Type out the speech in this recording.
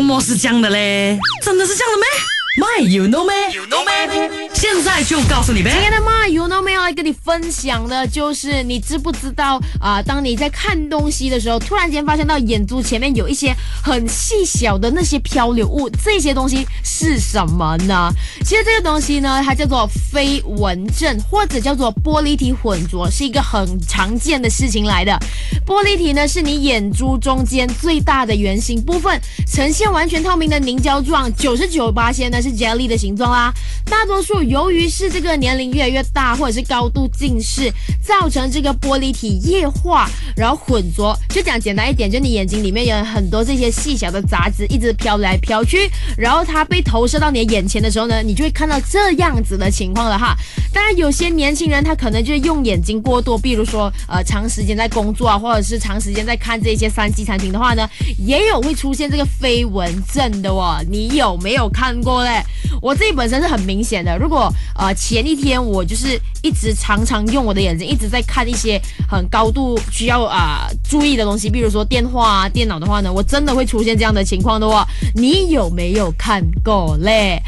周末是这样的嘞，真的是这样的咩？My you know me? You know me? 现在就告诉你呗。今天的 My you know me 要来跟你分享的就是你知不知道当你在看东西的时候，突然间发现到眼珠前面有一些很细小的那些漂流物，这些东西是什么呢？其实这个东西呢，它叫做飞蚊症，或者叫做玻璃体混浊，是一个很常见的事情来的。玻璃体呢，是你眼珠中间最大的圆形部分，呈现完全透明的凝胶状， 99% 呢是jelly 的形状啦。大多数由于是这个年龄越来越大，或者是高度近视，造成这个玻璃体液化然后混浊。就讲简单一点，就你眼睛里面有很多这些细小的杂质一直飘来飘去，然后它被投射到你的眼前的时候呢，你就会看到这样子的情况了哈。当然有些年轻人他可能就是用眼睛过多，比如说长时间在工作啊，或者是长时间在看这些 3C 产品的话呢，也有会出现这个飞蚊症的哦。你有没有看过嘞？我自己本身是很明显的，如果前一天我就是一直常常用我的眼睛一直在看一些很高度需要注意的东西，比如说电话啊、电脑的话呢，我真的会出现这样的情况的哦。你有没有看过嘞？